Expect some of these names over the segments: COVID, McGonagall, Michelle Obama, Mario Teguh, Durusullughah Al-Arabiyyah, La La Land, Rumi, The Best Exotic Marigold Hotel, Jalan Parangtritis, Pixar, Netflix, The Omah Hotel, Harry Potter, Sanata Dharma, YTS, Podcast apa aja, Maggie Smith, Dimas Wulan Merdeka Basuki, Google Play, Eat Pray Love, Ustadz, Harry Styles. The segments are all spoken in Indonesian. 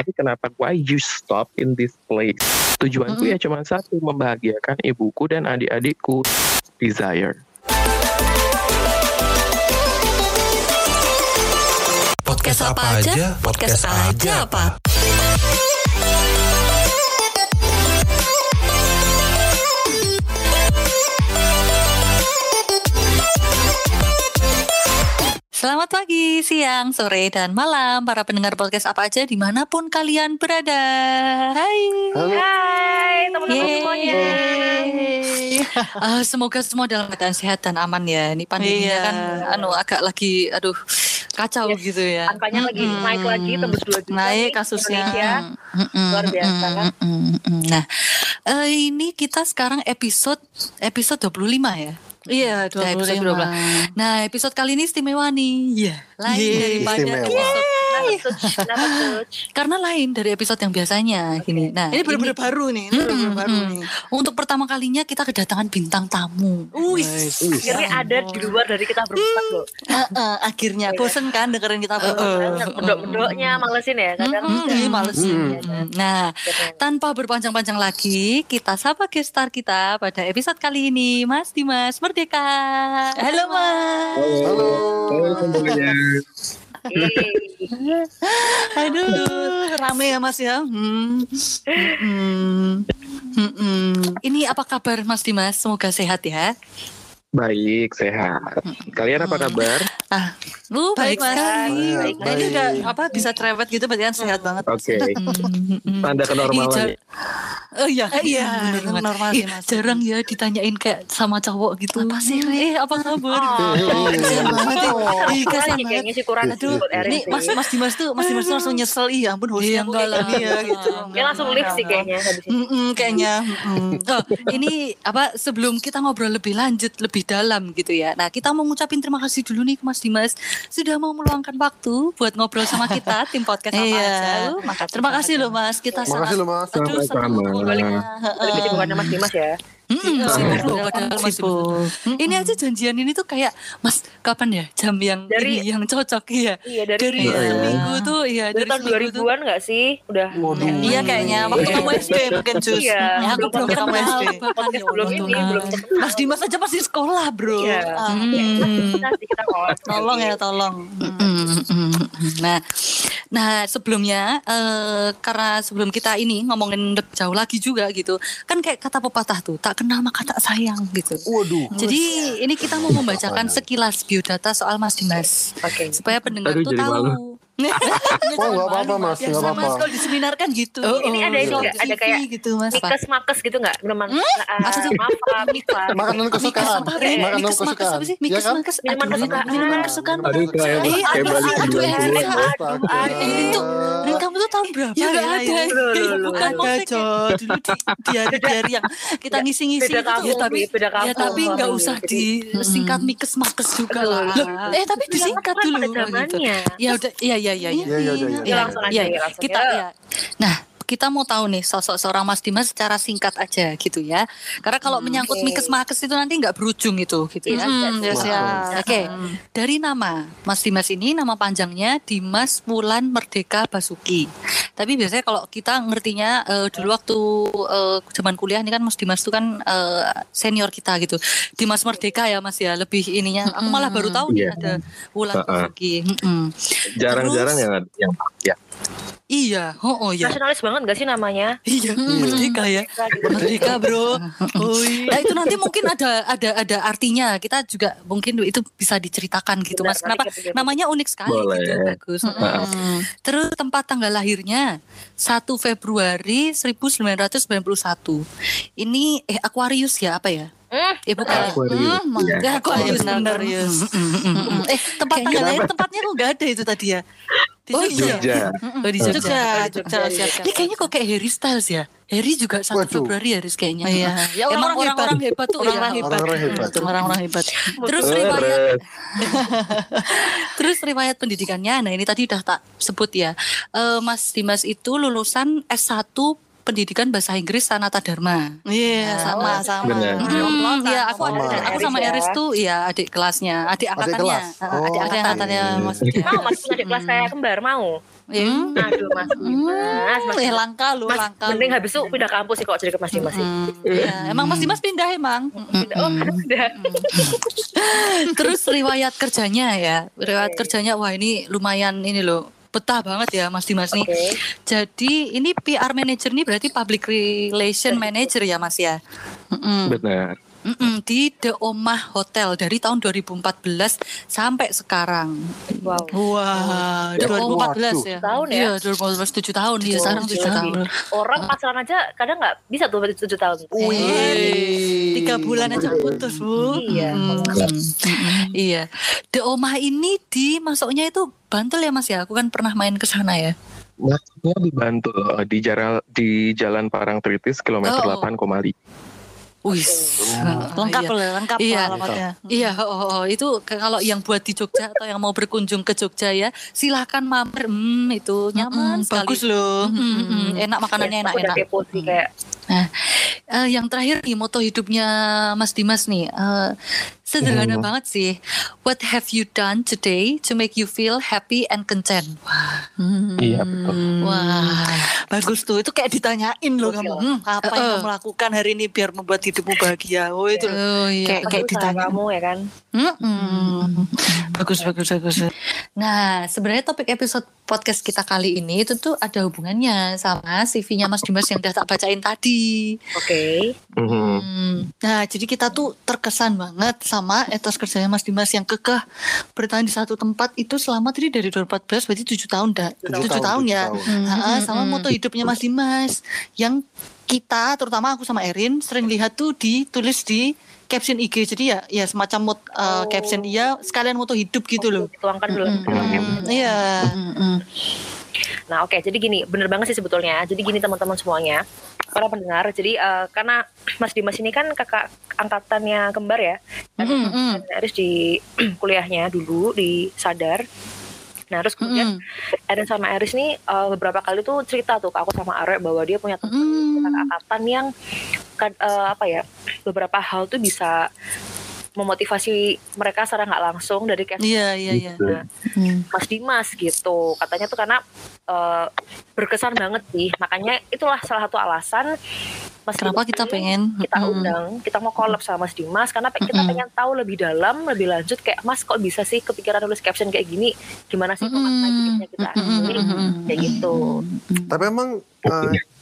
tapi kenapa why you stop in this place? Tujuanku ya cuma satu, membahagiakan ibuku dan adik-adikku. Desire. Podcast apa aja? Podcast aja apa? Selamat pagi, siang, sore, dan malam para pendengar podcast apa aja dimanapun kalian berada. Hai, halo. Hai teman-teman semuanya. Semoga semua dalam keadaan sehat dan aman ya. Ini pandeminya kan agak lagi kacau gitu ya. Angkanya lagi naik lagi, tembus 2 juta. Naik kasusnya Indonesia, luar biasa kan. Nah, ini kita sekarang episode 25 ya. Iya, 25. Nah, episode kali ini istimewa nih. Iya, lain daripada episode. Karena lain dari episode yang biasanya gini. Nah, ini benar-benar baru nih. Untuk pertama kalinya kita kedatangan bintang tamu. Akhirnya ada di luar dari kita berempat loh. Akhirnya bosen kan dengerin kita berempat. Bedok-bedoknya malesin ya kadang. Nah, tanpa berpanjang-panjang lagi, kita sapa guest star kita pada episode kali ini, Mas Dimas Merdeka. Halo Mas. Halo. Semuanya. Aduh, rame ya Mas ya. Ini apa kabar Mas Dimas? Semoga sehat ya. Baik, sehat. Kalian apa kabar? Baik sekali. Tadi udah bisa cerewet gitu, berarti sehat banget. Oke. Tanda kenormalan. Iya, normal sih Mas. Jarang ya ditanyain kayak sama cowok gitu. Apa sih, apa kabar? Kayaknya sih kurang aduh. Nih, Mas Dimas tuh langsung nyesel. Iya, ampun hostnya enggak lagi ya gitu. Dia langsung lift sih kayaknya habis ini. Kayaknya. Ini sebelum kita ngobrol lebih dalam gitu ya. Nah, kita mau ngucapin terima kasih dulu nih ke Mas Dimas sudah mau meluangkan waktu buat ngobrol sama kita tim podcast apa aja. Maka terima kasih loh Mas. Kita sangat aduh senang ngobrolnya. Lebih dibuatnya Mas Dimas ya. Ini aja janjian ini tuh kayak Mas kapan ya jam yang dari, ini yang cocok ya. Iya, dari seminggu tuh ya dari tahun 2000-an enggak sih? Udah. Iya kayaknya waktu kamu SD mungkin Cus. Ya aku belum ketemu SD. Belum. Mas Dimas aja pasti sekolah, Bro. Iya. Nanti kita tolong ya, tolong. Nah, sebelumnya karena sebelum kita ini ngomongin lebih jauh lagi juga gitu. Kan kayak kata pepatah tuh, tak kenal maka tak sayang gitu. Waduh. Jadi ini kita mau membacakan sekilas biodata soal Mas Dimas. Oke. Supaya pendengar tuh tahu. Enggak apa-apa Mas, enggak apa-apa. Mas kalau diseminar kan gitu. Ini ada ada kayak mikes-makes gitu enggak? Makanan kesukaan. Makanan kesukaan. Mikes-makes. Minuman kesukaan. Aduh, kamu tuh tahun berapa? Ya enggak ada. Dulu di hari-hari yang kita ngisi-ngisi itu tapi enggak usah disingkat mikes-makes juga lah. Tapi disingkat dulu gitu. Ya udah, Iya. Kita ya. Nah, kita mau tahu nih sosok seorang Mas Dimas secara singkat aja gitu ya. Karena kalau menyangkut mikes-makes itu nanti nggak berujung gitu ya. Oke. Dari nama Mas Dimas ini, nama panjangnya Dimas Wulan Merdeka Basuki. Tapi biasanya kalau kita ngertinya dulu waktu zaman kuliah ini kan Mas Dimas itu kan senior kita gitu. Dimas Merdeka ya Mas ya, lebih ininya. Aku malah baru tahu nih ada Wulan Basuki. Jarang-jarang yang ya. Iya, ya. Nasionalis banget gak sih namanya? Iya, Merdeka ya. Merdeka, Bro. Nah, itu nanti mungkin ada artinya. Kita juga mungkin itu bisa diceritakan gitu, Mas. Kenapa namanya unik sekali gitu, bagus. Terus tempat tanggal lahirnya 1 Februari 1991. Ini Aquarius ya, apa ya? Ibu kan Aquarius benar ya. Tempat tanggal lahir tempatnya kok enggak ada itu tadi ya. Di Jogja. Di Jogja. Ini kayaknya kok kayak Harry Styles ya. Harry juga 1 Februari Harry kayaknya. Iya. Ya emang orang-orang hebat tuh orang-orang hebat. Terus riwayat pendidikannya. Nah, ini tadi udah tak sebut ya. Mas Dimas itu lulusan S1 Pendidikan Bahasa Inggris Sanata Dharma. Iya, sama. Iya, aku sama Eris tuh ya adik kelasnya, adik angkatannya. Adik angkatannya maksudnya. Mau masuk adik kelas saya kembar mau. Aduh Mas Dimas, langka lu, langka. Mending habis itu pindah kampus sih kalau jadi ke Mas Dimas. Ya, emang Mas Dimas pindah emang. Pindah. Terus riwayat kerjanya ya, riwayat kerjanya wah ini lumayan ini loh. Betah banget ya Mas Dimas nih. Okay. Jadi ini PR manager nih berarti public relation manager ya Mas ya. Benar. Di The Omah Hotel dari tahun 2014 sampai sekarang. Wow. Wah, wow, 2014 ya. Tahun ya. Iya, 2014 7 tahun dia, sekarang 7 tahun. Orang pacaran aja kadang enggak bisa tuh 7 tahun. Wih. 3 bulan aja putus, Bu. Iya. Iya. The Omah ini dimasuknya itu Bantul ya Mas ya? Aku kan pernah main ke sana ya. Masuknya di Bantul, di Jalan Parangtritis kilometer 8,5. Wis, lengkap loh, lengkap alamatnya. Iya, itu kalau yang buat di Jogja atau yang mau berkunjung ke Jogja ya, silahkan mampir. Itu nyaman sekali. Bagus loh. Enak makanannya, enak-enak. Nah, yang terakhir nih moto hidupnya Mas Dimas nih, sederhana banget sih. What have you done today to make you feel happy and content? Wah. Iya, betul. Wah, bagus tuh. Itu kayak ditanyain loh kamu. Apa yang kamu lakukan hari ini biar membuat hidupmu bahagia? Oh itu kayak ditanya kamu ya kan. Bagus. Nah, sebenarnya topik episode podcast kita kali ini itu tuh ada hubungannya sama CV-nya Mas Dimas yang udah tak bacain tadi. Oke. Nah, jadi kita tuh terkesan banget sama etos kerjanya Mas Dimas yang kekeh bertahan di satu tempat itu selama tadi dari 2014 berarti 7 tahun. Sama moto hidupnya Mas Dimas yang kita terutama aku sama Erin sering lihat tuh ditulis di caption IG, jadi ya semacam mood caption dia sekalian moto hidup gitu loh. Dituangkan dulu. Iya. Nah, oke, jadi gini, bener banget sih sebetulnya. Jadi gini teman-teman semuanya, para pendengar. Jadi karena Mas Dimas ini kan kakak angkatannya kembar ya. Harus di kuliahnya dulu di Sadar. Nah, terus kemudian Erin sama Eris nih beberapa kali tuh cerita tuh ke aku sama Arek bahwa dia punya teman angkatan yang beberapa hal tuh bisa memotivasi mereka secara nggak langsung dari kayak Mas Dimas gitu katanya tuh karena berkesan banget sih, makanya itulah salah satu alasan Mas kenapa Dimas kita pengen kita undang, kita mau collab sama Mas Dimas karena kita pengen tahu lebih dalam, lebih lanjut kayak Mas kok bisa sih kepikiran nulis caption kayak gini, gimana sih pemaknanya kita kayak gitu. Tapi emang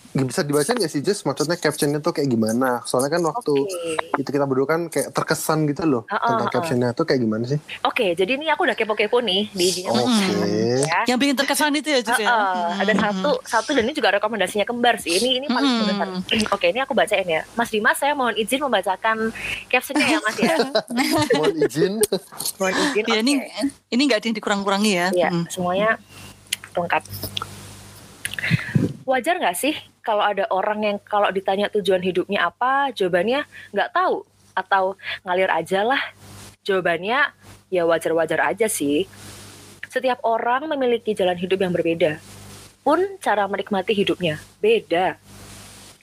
bisa dibaca gak sih Jess? Maksudnya captionnya tuh kayak gimana? Soalnya kan waktu itu kita berdua kan kayak terkesan gitu loh tentang captionnya tuh kayak gimana sih? Oke, jadi ini aku udah kepo-kepo nih di IG-nya. Yang bikin terkesan itu ya Jess ya? Ada satu dan ini juga rekomendasinya kembar sih. Ini paling terkesan. Oke, ini aku bacain ya. Mas Dimas, saya mohon izin membacakan captionnya ya Mas ya. Mohon izin. Ya, ini gak ada yang dikurang-kurangi ya? Iya, semuanya lengkap. Wajar gak sih kalau ada orang yang kalau ditanya tujuan hidupnya apa, jawabannya gak tahu atau ngalir aja lah. Jawabannya ya wajar-wajar aja sih. Setiap orang memiliki jalan hidup yang berbeda. Pun cara menikmati hidupnya beda.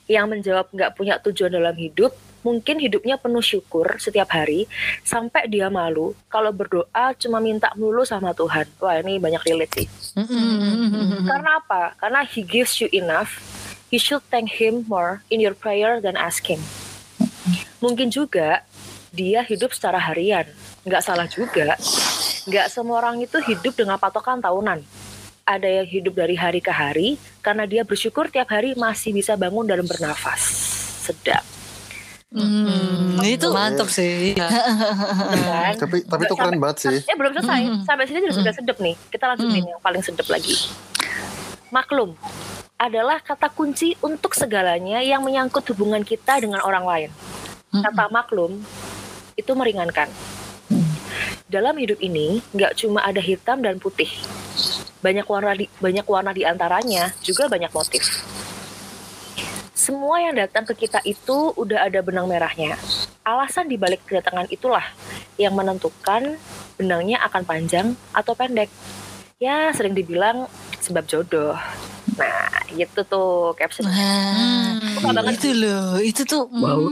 Yang menjawab gak punya tujuan dalam hidup, mungkin hidupnya penuh syukur setiap hari, sampai dia malu kalau berdoa cuma minta melulu sama Tuhan. Wah, ini banyak relate sih. Karena apa? Karena He gives you enough. You should thank Him more in your prayer than asking. Mungkin juga dia hidup secara harian. Nggak salah juga. Nggak semua orang itu hidup dengan patokan tahunan. Ada yang hidup dari hari ke hari, karena dia bersyukur tiap hari masih bisa bangun dan bernafas. Sedap. Itu mantap sih. Tapi itu keren banget sih. Ya belum selesai. Sampai sini sudah sedep nih. Kita lanjutin yang paling sedep lagi. Maklum adalah kata kunci untuk segalanya yang menyangkut hubungan kita dengan orang lain. Kata maklum itu meringankan. Dalam hidup ini gak cuma ada hitam dan putih. Banyak warna di antaranya, juga banyak motif. Semua yang datang ke kita itu udah ada benang merahnya. Alasan dibalik kedatangan itulah yang menentukan benangnya akan panjang atau pendek. Ya sering dibilang sebab jodoh. Nah, gitu tuh captionnya. Suka banget itu loh. Itu tuh malu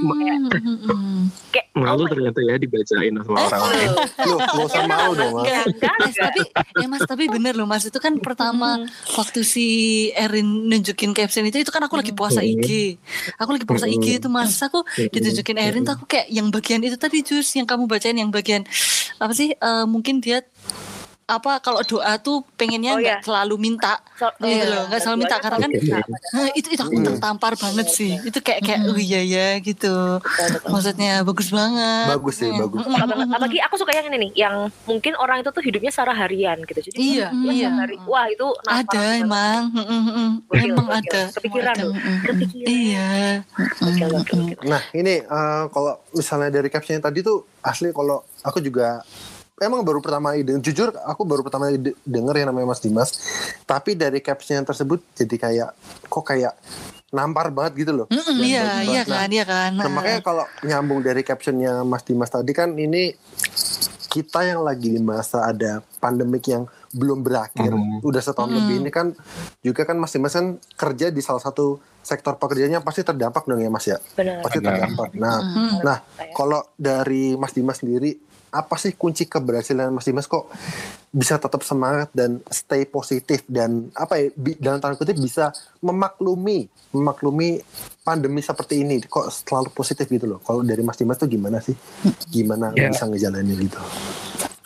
kayak malu ternyata ya dibacain sama orang lain. Loh, enggak usah malu dong. Tapi bener loh Mas, itu kan pertama waktu si Erin nunjukin caption itu kan aku lagi puasa IG. Aku lagi puasa IG itu Mas, aku ditunjukin Erin tuh aku kayak yang bagian itu tadi Jus yang kamu bacain yang bagian apa sih mungkin dia apa kalau doa tuh pengennya nggak selalu minta, nggak selalu minta karena kan itu aku tertampar banget sih, itu kayak iya gitu, maksudnya bagus banget, bagus sih bagus. Apalagi aku suka yang ini nih, yang mungkin orang itu tuh hidupnya secara harian gitu, jadi iya. Hari, wah itu ada emang ada, kepikiran loh, iya. Nah ini kalau misalnya dari captionnya tadi tuh asli kalau aku juga emang baru pertama jujur aku baru pertama denger yang namanya Mas Dimas, tapi dari caption tersebut jadi kayak kok kayak nampar banget gitu loh. Iya kan. Nah, makanya kalau nyambung dari captionnya Mas Dimas tadi kan ini kita yang lagi di masa ada pandemik yang belum berakhir, udah setahun lebih ini kan juga kan Mas Dimas kan kerja di salah satu sektor pekerjaannya pasti terdampak dong ya Mas ya. Benar. Pasti terdampak. Nah kalau dari Mas Dimas sendiri apa sih kunci keberhasilan Mas Dimas kok bisa tetap semangat dan stay positif dan apa ya dalam tanda kutip bisa memaklumi pandemi seperti ini kok selalu positif gitu loh. Kalau dari Mas Dimas tuh gimana sih? Gimana bisa ngejalaninnya gitu?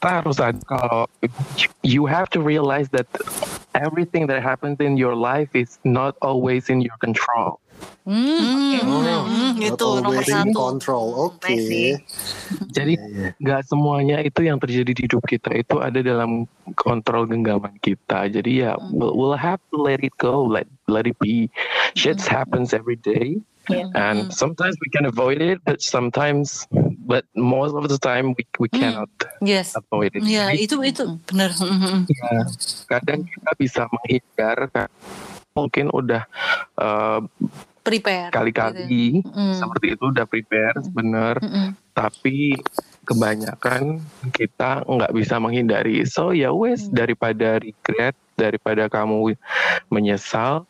Harus kalau you have to realize that everything that happens in your life is not always in your control. Itu nomor satu. Control, okay. Jadi nggak semuanya itu yang terjadi di hidup kita itu ada dalam kontrol genggaman kita. Jadi ya we'll have to let it go, let it be. Shit happens every day, and sometimes we can avoid it, but sometimes, but most of the time we cannot avoid it. Ya itu benar. Ya, kadang kita bisa menghindar. Mungkin udah prepare kali-kali gitu. Seperti itu udah prepare bener, tapi kebanyakan kita nggak bisa menghindari. So ya wes daripada regret, daripada kamu menyesal,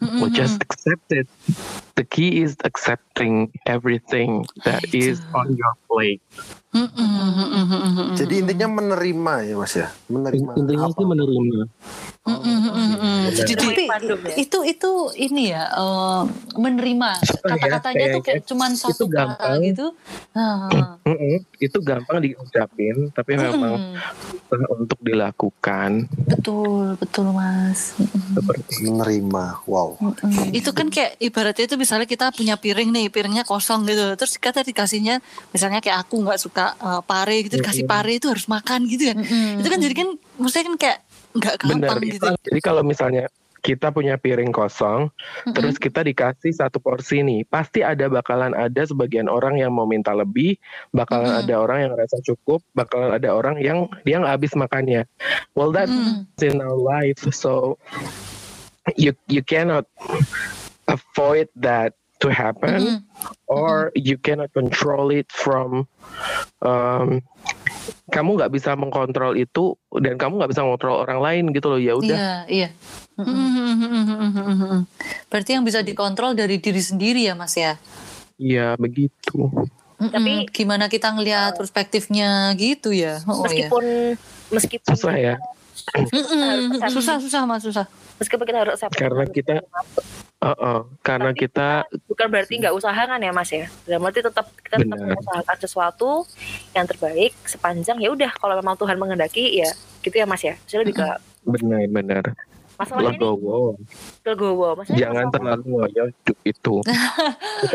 we just accept it. The key is accepting everything that is on your plate. Jadi intinya menerima ya Mas ya, menerima. Intinya sih menerima. Jadi itu ini ya menerima. Kata-katanya tuh kayak cuman satu kata gitu. Itu gampang diucapin, tapi memang untuk dilakukan. Betul Mas. Seperti menerima. Wow. Itu kan kayak ibaratnya itu misalnya kita punya piring nih, piringnya kosong gitu. Terus kita dikasihnya, misalnya kayak aku nggak suka pare gitu, dikasih pare itu harus makan gitu ya. Itu kan jadi kan maksudnya kan kayak nggak gampang gitu. Jadi kalau misalnya kita punya piring kosong, terus kita dikasih satu porsi nih, pasti ada bakalan ada sebagian orang yang mau minta lebih, bakalan ada orang yang rasa cukup, bakalan ada orang yang dia nggak habis makannya. Well that's in our life, so you cannot avoid that to happen, or you cannot control it from kamu nggak bisa mengkontrol itu dan kamu nggak bisa mengontrol orang lain gitu loh, ya udah. Iya. Berarti yang bisa dikontrol dari diri sendiri ya Mas ya? Iya begitu. Tapi gimana kita ngelihat perspektifnya gitu ya? Meskipun susah ya. Susah Mas, susah. Meskipun kita harus accept. Karena kita bukan berarti nggak usahakan ya Mas ya. Dalam arti kita tetap mengusahakan sesuatu yang terbaik sepanjang ya udah kalau memang Tuhan menghendaki ya gitu ya Mas ya. Jadi lebih ke benar. Masalahnya legowo. Masalahnya jangan terlalu ngoyo itu.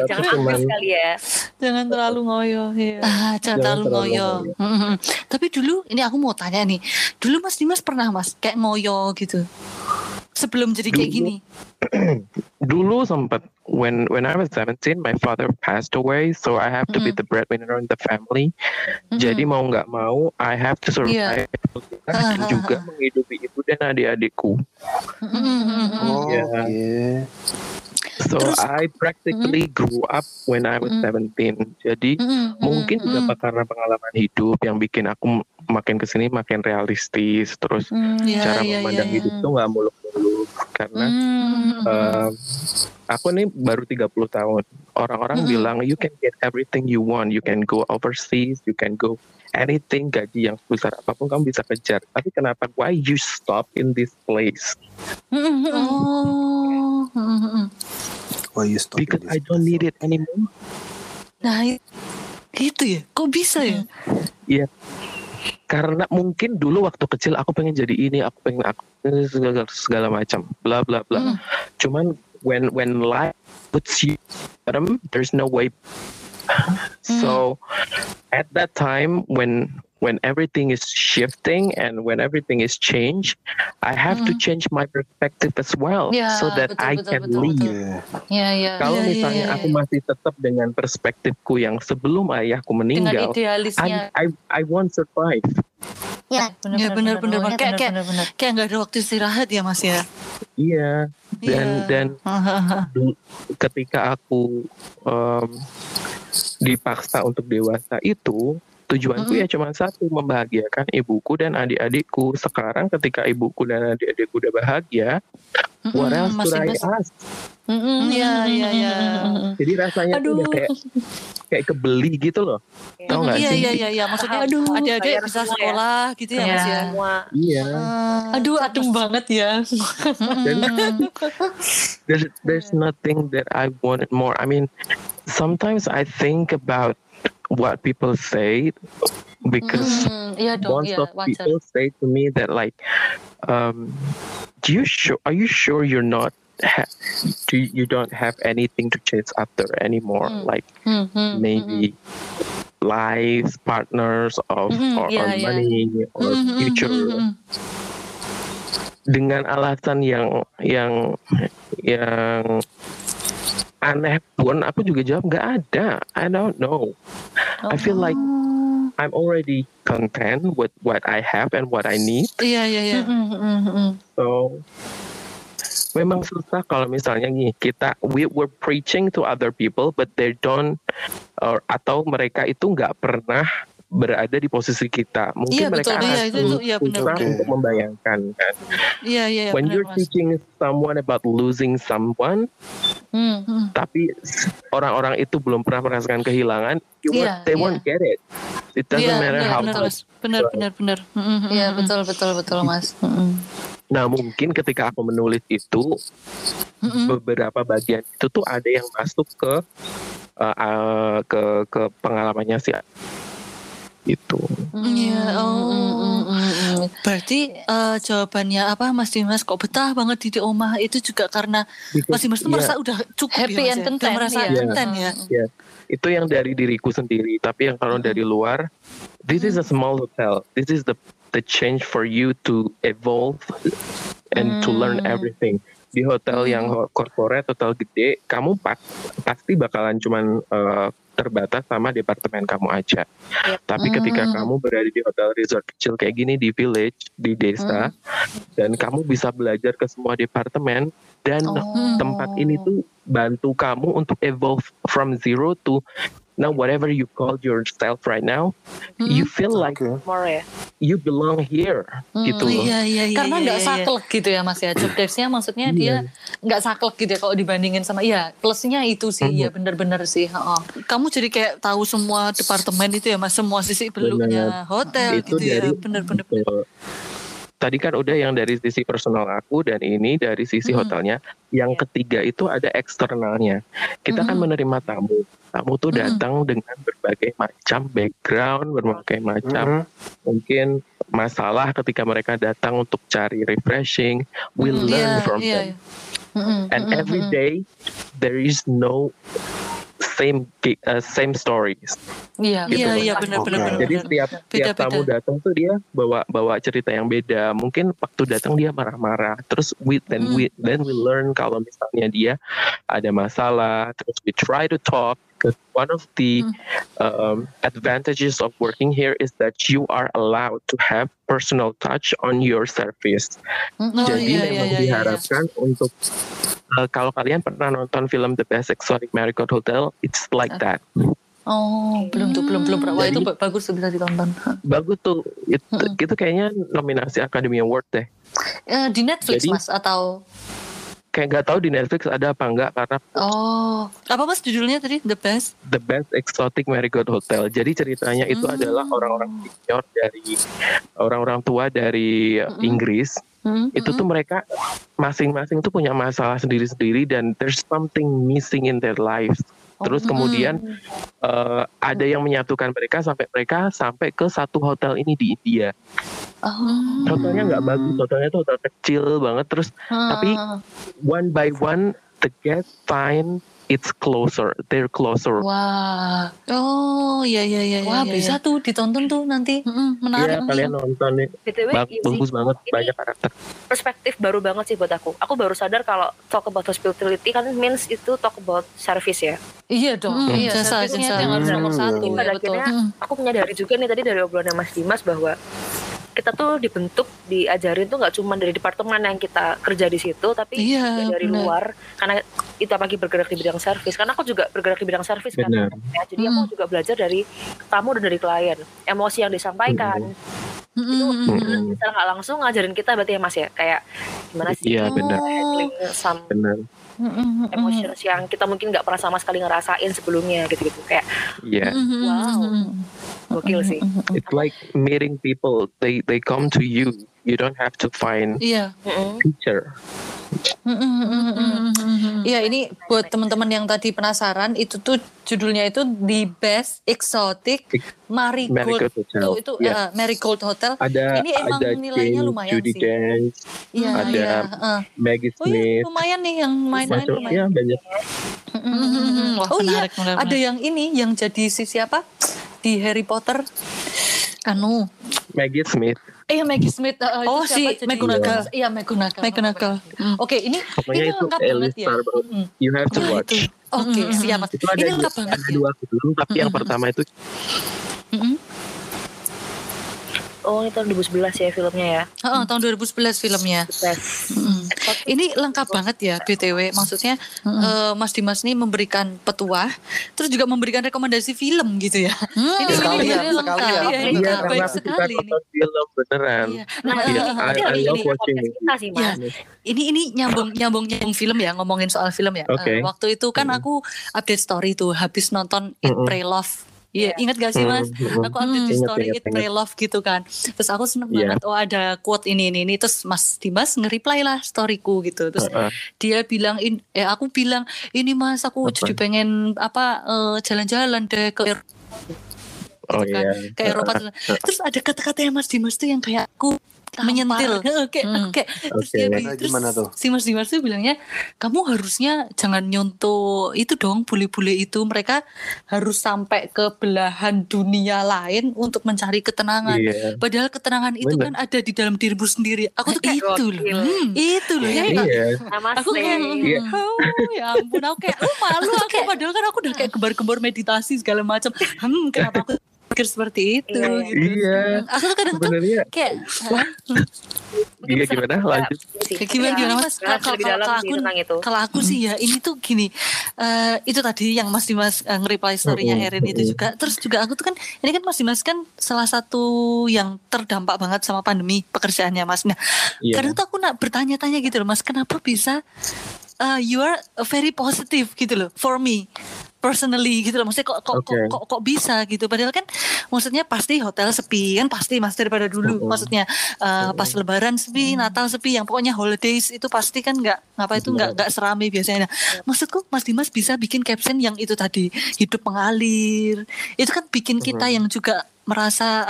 Jangan terlalu sekali ya. Jangan terlalu ngoyo. Ya. Jangan terlalu ngoyo. Tapi dulu ini aku mau tanya nih. Dulu Mas Dimas pernah Mas kayak ngoyo gitu? Sebelum jadi kayak gini. Dulu sempat when I was 17 my father passed away, so I have to be the breadwinner in the family. Jadi mau nggak mau I have to survive dan juga menghidupi ibu dan adik-adikku. So terus, I practically grew up when I was 17. Jadi mungkin juga karena pengalaman hidup yang bikin aku makin kesini makin realistis, terus cara memandang hidup tuh nggak muluk-muluk karena aku nih baru 30 tahun. Orang-orang bilang you can get everything you want, you can go overseas, you can go anything, gaji yang sebesar apapun kamu bisa kejar. Tapi kenapa why you stop in this place? Why you stop? Because I don't need it anymore. Nah, gitu ya. Kok bisa ya? Iya. Yeah. Karena mungkin dulu waktu kecil aku pengen jadi ini, aku pengen segala macam, bla bla bla. Cuman when life puts you bottom, there's no way. So at that time when everything is shifting and when everything is changed, I have to change my perspective as well, so that I can leave. Kalau misalnya aku masih tetap dengan perspektifku yang sebelum ayahku meninggal, I won't survive. Ya, benar-benar kayak nggak ada waktu istirahat ya Mas ya. Iya. Dan ketika aku dipaksa untuk dewasa itu, tujuanku ya cuma satu, membahagiakan ibuku dan adik-adikku. Sekarang ketika ibuku dan adik-adikku udah bahagia, what else should I ask? Ya. Jadi rasanya tuh udah kayak kebeli gitu loh. Tau gak sih? Iya. Maksudnya adik-adik bisa sekolah gitu ya Mas ya. Iya. Adem banget ya. There's nothing that I wanted more. I mean, sometimes I think about what people say, because most of people say to me that like, are you sure you're not? You don't have anything to chase after anymore? Maybe lives, partners, or money, or future. Dengan alasan yang aneh pun aku juga jawab nggak ada. I don't know. I feel like I'm already content with what I have and what I need. Iya. So memang susah kalau misalnya nih kita we're preaching to other people but they don't atau mereka itu nggak pernah berada di posisi kita. Mungkin mereka susah untuk membayangkan kan. Iya, when you're teaching someone about losing someone, tapi orang-orang itu belum pernah merasakan kehilangan, they won't get it. It doesn't matter how. Benar. Iya, betul Mas. Nah, mungkin ketika aku menulis itu, beberapa bagian itu tuh ada yang masuk ke pengalamannya sih. Itu. Berarti jawabannya apa Mas Dimas kok betah banget di Omah itu juga karena Mas Dimas tuh merasa udah cukup happy and content, merasa content ya. Itu yang dari diriku sendiri, tapi yang kalau dari luar, this is a small hotel. This is the change for you to evolve and to learn everything. Di hotel yang corporate, hotel gede, kamu pasti bakalan cuman terbatas sama departemen kamu aja. Yep. Tapi ketika kamu berada di hotel resort kecil kayak gini di village, di desa, dan kamu bisa belajar ke semua departemen dan tempat ini tuh bantu kamu untuk evolve from zero to now whatever you call yourself right now, you feel like you belong here gitu loh. Iya, karena nggak saklek gitu ya Mas ya. Job desk-nya maksudnya dia nggak saklek gitu ya kalau dibandingin sama plusnya itu sih ya benar-benar sih. Kamu jadi kayak tahu semua departemen itu ya Mas, semua sisi beluknya hotel itu gitu ya benar-benar. Tadi kan udah yang dari sisi personal aku dan ini dari sisi hotelnya. Yang ketiga itu ada eksternalnya. Kita kan menerima tamu. Tamu tuh datang dengan berbagai macam background, berbagai macam mungkin masalah ketika mereka datang untuk cari refreshing. We learn from them. And every day there is no same stories. Iya, benar. Jadi setiap tamu datang tuh dia bawa cerita yang beda. Mungkin waktu datang dia marah-marah. Terus we learn kalau misalnya dia ada masalah. Terus we try to talk. Because one of the advantages of working here is that you are allowed to have personal touch on your service. Jadi memang diharapkan untuk kalau kalian pernah nonton film The Best Exotic Marigold Hotel, it's like that. Belum. Wah, itu bagus tuh, bisa ditonton. Bagus tuh. Itu kayaknya nominasi Academy Award deh. Di Netflix jadi, Mas atau kayak nggak tahu di Netflix ada apa enggak karena apa mas judulnya tadi The Best Exotic Marigold Hotel. Jadi ceritanya itu adalah orang-orang tua dari Inggris. Itu tuh mereka masing-masing tuh punya masalah sendiri-sendiri dan there's something missing in their lives. Terus kemudian ada yang menyatukan mereka sampai ke satu hotel ini di India. Hotelnya nggak bagus, hotelnya tuh hotel kecil banget. Terus tapi one by one the guests find it's closer, they're closer. Wah, ya. Wah ya, bisa ya. Tuh ditonton tuh nanti, menarik. Iya kalian nonton nih, bagus banget, banyak karakter. Perspektif baru banget sih buat aku. Aku baru sadar kalau talk about hospitality kan means itu talk about service ya. Iya dong, iya, service-nya yang harus nomor satu. Pada akhirnya aku menyadari juga nih tadi dari obrolan Mas Dimas bahwa kita tuh dibentuk, diajarin tuh nggak cuma dari departemen yang kita kerja di situ, tapi juga dari luar. Karena itu apalagi bergerak di bidang servis. Karena aku juga bergerak di bidang servis kan. Ya, jadi aku juga belajar dari tamu dan dari klien. Emosi yang disampaikan itu secara nggak langsung ngajarin kita berarti ya Mas ya. Kayak gimana sih? Iya benar. Emosi yang kita mungkin nggak pernah sama sekali ngerasain sebelumnya gitu-gitu kayak. Iya. Wow. Gokil sih. It's like meeting people. They come to you. You don't have to find teacher. Iya, ini buat teman-teman yang tadi penasaran, itu tuh judulnya itu The Best Exotic Marigold Hotel. Itu Marigold Hotel. Ada, ini emang ada nilainya Jane, lumayan Judy sih. Dance, ya, ada Maggie Smith. Lumayan nih yang main-main. Iya banyak. Wah, menarik, iya, ada yang ini yang jadi siapa? Di Harry Potter Maggie Smith. Iya Maggie Smith. Si McGonagall. Iya McGonagall. Oke, ini lengkap banget ya. You have to watch. Oke, siap. Ini lengkap banget. Ada dua film, tapi yang pertama itu tahun 2011 ya filmnya ya. Tahun 2011 filmnya. Ini lengkap banget ya BTW. Maksudnya Mas Dimas ini memberikan petuah, terus juga memberikan rekomendasi film gitu ya. Ini lengkap ya. Baik sekali ini. Film beneran. I love watching ini. Ini nyambung film ya, ngomongin soal film ya. Waktu itu kan aku update story tuh habis nonton Eat Pray Love. Iya, ingat gak sih Mas? Aku update di story Eat Pray Love gitu kan. Terus aku seneng banget, ada quote ini. Terus Mas Dimas nge-reply lah storyku gitu. Terus dia bilang, aku bilang, ini Mas aku jadi pengen jalan-jalan deh ke Eropa. Ke Eropa. Terus ada kata-kata yang Mas Dimas tuh yang kayak aku menyentil. Oke. Terus dia si Mas Dimas tuh bilangnya, kamu harusnya jangan nyontoh itu dong, bule-bule itu mereka harus sampai ke belahan dunia lain untuk mencari ketenangan. Yeah. Padahal ketenangan itu kan ada di dalam dirimu sendiri. Aku tuh kayak itu loh. Aku kayak ya ampun, aku kayak malu aku padahal kan aku udah kayak gembar-gembar meditasi segala macam. Kenapa aku seperti itu gitu. Iya. Aku tuh kadang sebenernya, tuh kayak gimana lanjut. Gimana Mas? Kalau aku sih ya ini tuh gini. Itu tadi yang Mas Dimas nge-reply story-nya Erin itu juga. Terus juga aku tuh kan ini kan Mas Dimas kan salah satu yang terdampak banget sama pandemi pekerjaannya Mas. Nah, kadang tuh aku nak bertanya-tanya gitu loh Mas, kenapa bisa you are very positive gitu loh for me. Personally gitu loh, maksudnya kok bisa gitu, padahal kan maksudnya pasti hotel sepi kan pasti Mas daripada dulu, maksudnya pas Lebaran sepi, Natal sepi, yang pokoknya holidays itu pasti kan nggak serame biasanya. Maksudku Mas Dimas bisa bikin caption yang itu tadi hidup mengalir, itu kan bikin kita yang juga merasa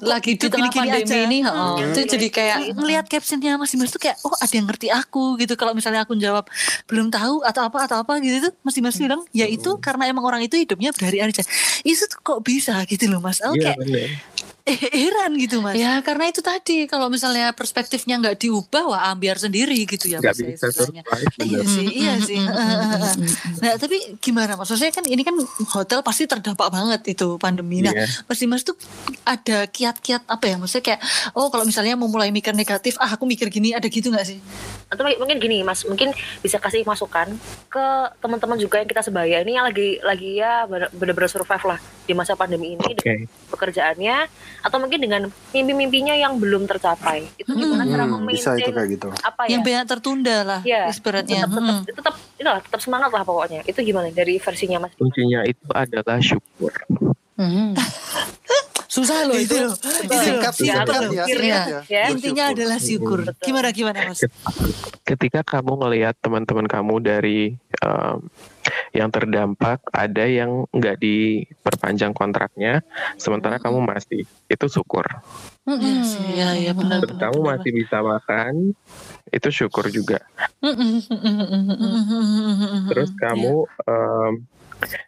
lagi di tengah pandemi ini itu jadi kayak ngelihat captionnya Mas Dimas tuh kayak ada yang ngerti aku gitu. Kalau misalnya aku jawab belum tahu atau apa gitu tuh Mas Dimas bilang ya itu karena emang orang itu hidupnya berhari-hari aja. Itu tuh kok bisa gitu loh Mas. Oke. Heran gitu Mas. Ya karena itu tadi kalau misalnya perspektifnya nggak diubah ambiar sendiri gitu ya Mas. Iya sih. Nah tapi gimana Mas? Maksudnya kan ini kan hotel pasti terdampak banget itu pandemi. Nah Mas Dimas tuh ada kiat-kiat apa ya? Maksudnya kayak kalau misalnya mau mulai mikir negatif, aku mikir gini ada gitu nggak sih? atau mungkin gini Mas, mungkin bisa kasih masukan ke teman-teman juga yang kita sebaya ini yang lagi ya benar-benar survive lah di masa pandemi ini, okay, dengan pekerjaannya atau mungkin dengan mimpi-mimpinya yang belum tercapai. Itu gimana cara memaintain gitu, apa ya? Yang benar tertunda lah ya, ibaratnya. Tetap semangat lah pokoknya. Itu gimana dari versinya Mas? Kuncinya itu adalah syukur. Susah loh itu. Singkat ya. Intinya adalah syukur. Gimana Mas? Ketika kamu melihat teman-teman kamu dari yang terdampak, ada yang nggak diperpanjang kontraknya, sementara kamu masih, itu syukur. Iya benar. Kamu masih bisa makan, itu syukur juga. Terus kamu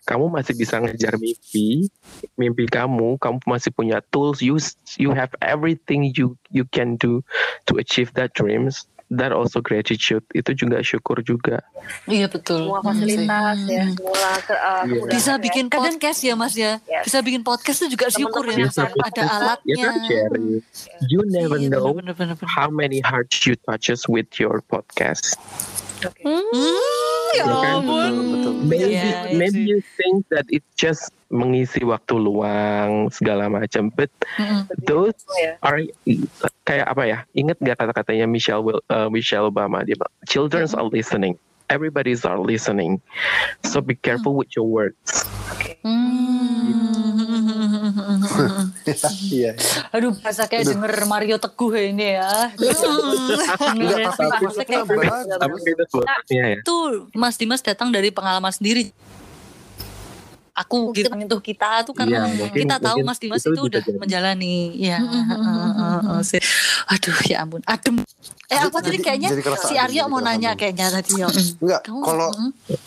kamu masih bisa ngejar mimpi kamu masih punya tools, you have everything you can do to achieve that dreams, that also gratitude, itu juga syukur juga. Iya betul. Semua fasilitas ya, semua bisa bikin podcast ya Mas ya. Yeah. Bisa bikin podcast itu juga syukur ya, ada alatnya. You never know how many hearts you touches with your podcast. Okay. Ya ampun. Maybe you think that it just mengisi waktu luang segala macam, but those are kayak apa ya? Ingat gak kata-katanya Michelle Obama, dia bilang, "Children's are listening, everybody's are listening, so be careful with your words." Okay. Iya. Aduh, bahasa kayak denger Mario Teguh ini ya. Itu Mas Dimas datang dari pengalaman sendiri. Aku gitu menyentuh kita tuh karena kita tahu Mas Dimas itu udah menjalani. Ya. Aduh, ya ampun. Adem. Apa tadi kayaknya si Arya mau nanya kayaknya tadi. Enggak, kalau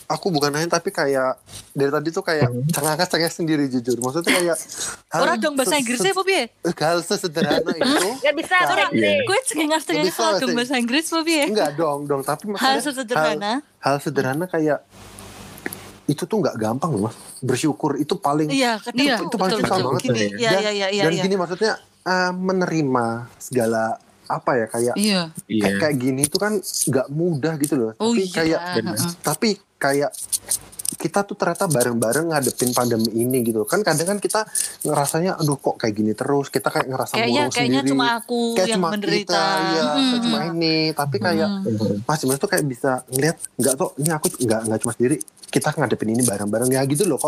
aku bukan nanya tapi kayak dari tadi tuh kayak terangkat sendiri jujur. Maksudnya kayak orang dong bahasa Inggrisnya apa piye? Hal sesederhana itu. Enggak bisa orang. Gue cengengas-cengengas kalau dong bahasa Inggris apa piye? Enggak dong, tapi maksudnya hal sederhana kayak itu tuh nggak gampang loh Mas, bersyukur itu paling itu paling susah banget gini, dan gini maksudnya menerima segala apa ya kayak gini itu kan nggak mudah gitu loh, tapi kayak kita tuh ternyata bareng-bareng ngadepin pandemi ini gitu kan. Kadang kan kita ngerasanya aduh kok kayak gini terus, kita kayak ngerasa murung sendiri, kayaknya cuma aku yang menderita, cuma ini, tapi kayak Mas tuh kayak bisa ngeliat nggak tuh ini aku nggak cuma sendiri, kita ngadepin ini bareng-bareng ya gitu loh.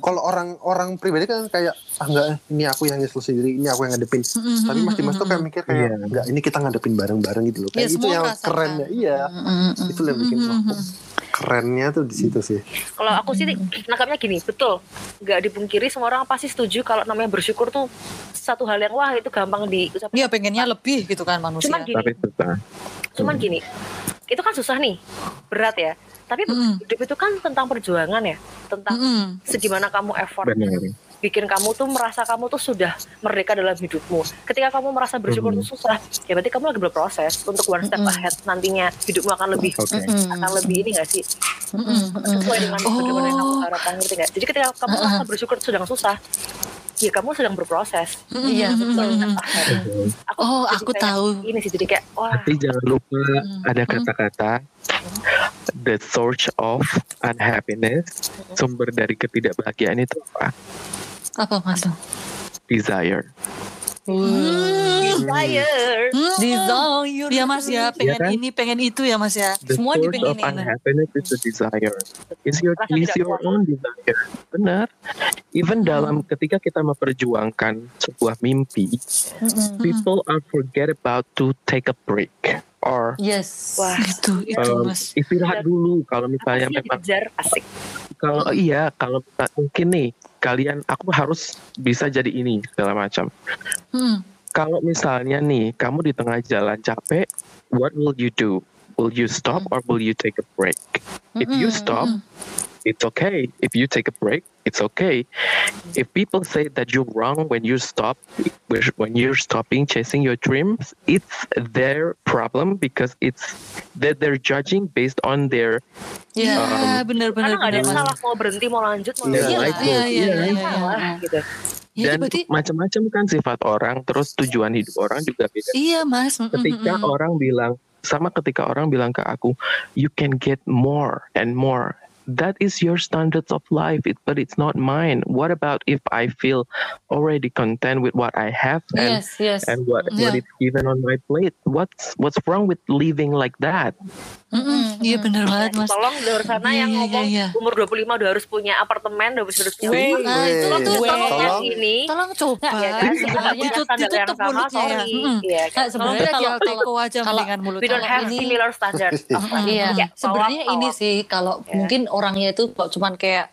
Kalau orang pribadi kan kayak enggak, ini aku yang nyesel sendiri, ini aku yang ngadepin. Tapi Mas tuh kayak mikir kayak enggak, ini kita ngadepin bareng-bareng gitu loh. Kayak itu yang kerennya. Iya. Itu yang bikin kerennya tuh di situ sih. Kalau aku sih nangkapnya gini, betul. Enggak dipungkiri semua orang pasti setuju kalau namanya bersyukur tuh satu hal yang wah itu gampang diucapkan. Iya, pengennya lebih gitu kan manusia. Cuman gini. Itu kan susah nih. Berat ya. Tapi hidup itu kan tentang perjuangan ya, tentang segimana kamu effort, bikin kamu tuh merasa kamu tuh sudah merdeka dalam hidupmu. Ketika kamu merasa bersyukur itu susah, ya berarti kamu lagi berproses untuk one step ahead nantinya hidupmu akan lebih ini nggak sih? Sesuai dengan bagaimana yang kamu harapkan gitu nggak? Jadi ketika kamu merasa bersyukur itu sedang susah, ya kamu sedang berproses. Iya. Aku tahu. Ini sih jadi kayak wah. Tapi jangan lupa ada kata-kata the source of unhappiness, sumber dari ketidakbahagiaan itu apa? Apa Mas? Desire. Desire. Ya Mas ya, pengen ini, pengen itu ya Mas ya. Semua dipenginin. The source of unhappiness is a desire. Is your own desire. Benar. Even dalam ketika kita memperjuangkan sebuah mimpi, people are forget about to take a break. Or istirahat dulu kalau misalnya memang asik. Kalau kalau mungkin nih kalian aku harus bisa jadi ini segala macam. Kalau misalnya nih kamu di tengah jalan capek, what will you do? Will you stop or will you take a break? If you stop, it's okay. If you take a break, it's okay. If people say that you're wrong when you stop, when you're stopping chasing your dreams, it's their problem because it's that they're judging based on their. Ya, benar. Karena nggak ada yang salah mau berhenti mau lanjut mau. Iya. Dan ya, macam-macam kan sifat orang, terus tujuan hidup orang juga beda. Iya Mas. Ketika orang bilang Sama ketika orang bilang ke aku, you can get more and more. That is your standards of life, but it's not mine. What about if I feel already content with what I have and yes. and what is given on my plate? What's wrong with living like that? Iya benar banget Mas. Tolong di luar sana yang ngomong umur 25 udah harus punya apartemen, udah harus punya rumah. Tolong ini. Tolong coba. Ditutup mulutnya. Sebenarnya kalau teko aja mendingan mulut. We don't have similar standards. Iya. Sebenarnya ini sih kalau mungkin orangnya itu cuman kayak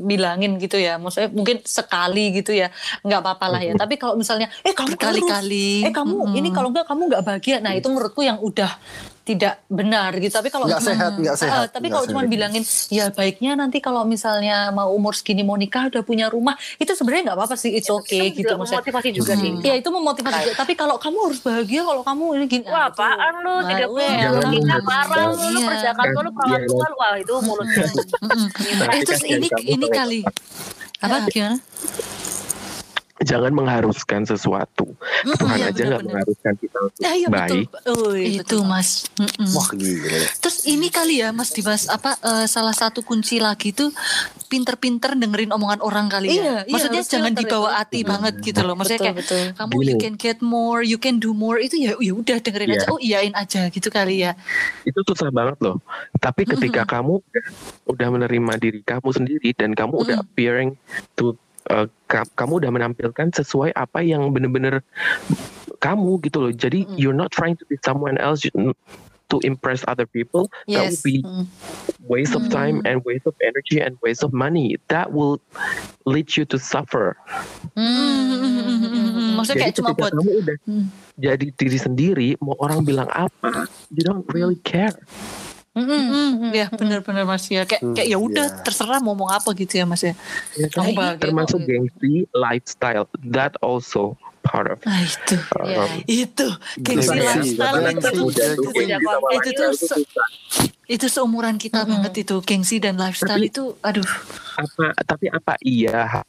bilangin gitu ya, maksudnya mungkin sekali gitu ya, nggak apa-apa lah ya. Tapi kalau misalnya, kamu kali-kali, kamu ini kalau nggak kamu nggak bahagia, nah itu menurutku yang udah tidak benar gitu. Tapi kalau nggak sehat. Tapi kalau cuma bilangin, ya baiknya nanti kalau misalnya mau umur segini mau nikah udah punya rumah, itu sebenarnya nggak apa-apa sih, it's okay gitu maksudnya. Memotivasi juga sih. Iya itu memotivasi juga. Tapi kalau kamu harus bahagia, kalau kamu ini gini. Wah apaan lu, tidak boleh kita bareng, lu perjalanan lu perawan tua lu, wah itu mulutnya. Terus ini kali apa gimana? Jangan mengharuskan sesuatu. Tuhan aja nggak mengharuskan kita baik. Itu Mas. Wah gila. Terus ini kali ya Mas Dimas salah satu kunci lagi tuh pinter-pinter dengerin omongan orang kali ya. Maksudnya jangan dibawa hati banget gitu loh. Maksudnya betul. Kayak kamu you can get more, you can do more itu ya udah dengerin aja. Oh iyain aja gitu kali ya. Itu susah banget loh. Tapi ketika kamu udah menerima diri kamu sendiri dan kamu udah appearing to kamu udah menampilkan sesuai apa yang benar-benar kamu gitu loh. Jadi you're not trying to be someone else to impress other people. Yes. That would be waste of time and waste of energy and waste of money. That will lead you to suffer. Maksudnya jadi kayak cuma buat kamu udah jadi diri sendiri, mau orang bilang apa, you don't really care. Ya benar-benar Mas ya kayak ya udah terserah mau ngomong apa gitu ya Mas ya. Termasuk gengsi, lifestyle, that also part of. Itu gengsi lifestyle itu seumuran kita banget itu gengsi dan lifestyle tapi, itu aduh. Tapi apa iya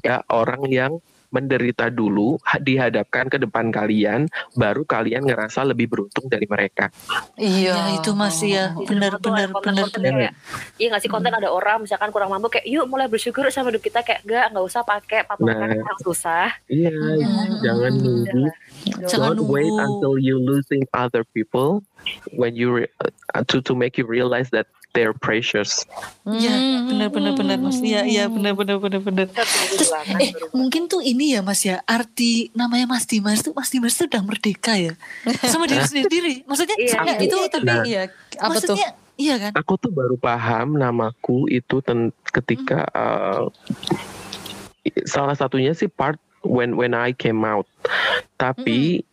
ya orang yang menderita dulu dihadapkan ke depan kalian, baru kalian ngerasa lebih beruntung dari mereka. Iya, itu masih ya benar. Iya ngasih konten ada orang misalkan kurang mampu kayak yuk mulai bersyukur sama hidup kita kayak enggak usah pakai patokan yang susah. Iya, jangan nunggu. Don't wait until you losing other people when you to make you realize that they're precious. Ya, benar Mas. Iya, benar. Terus, mungkin tuh ini ya Mas ya, arti namanya Mas Dimas tuh udah merdeka ya. Sama diri sendiri. Maksudnya itu tapi apa tuh? Iya kan? Aku tuh baru paham namaku itu ketika salah satunya sih part when I came out. Tapi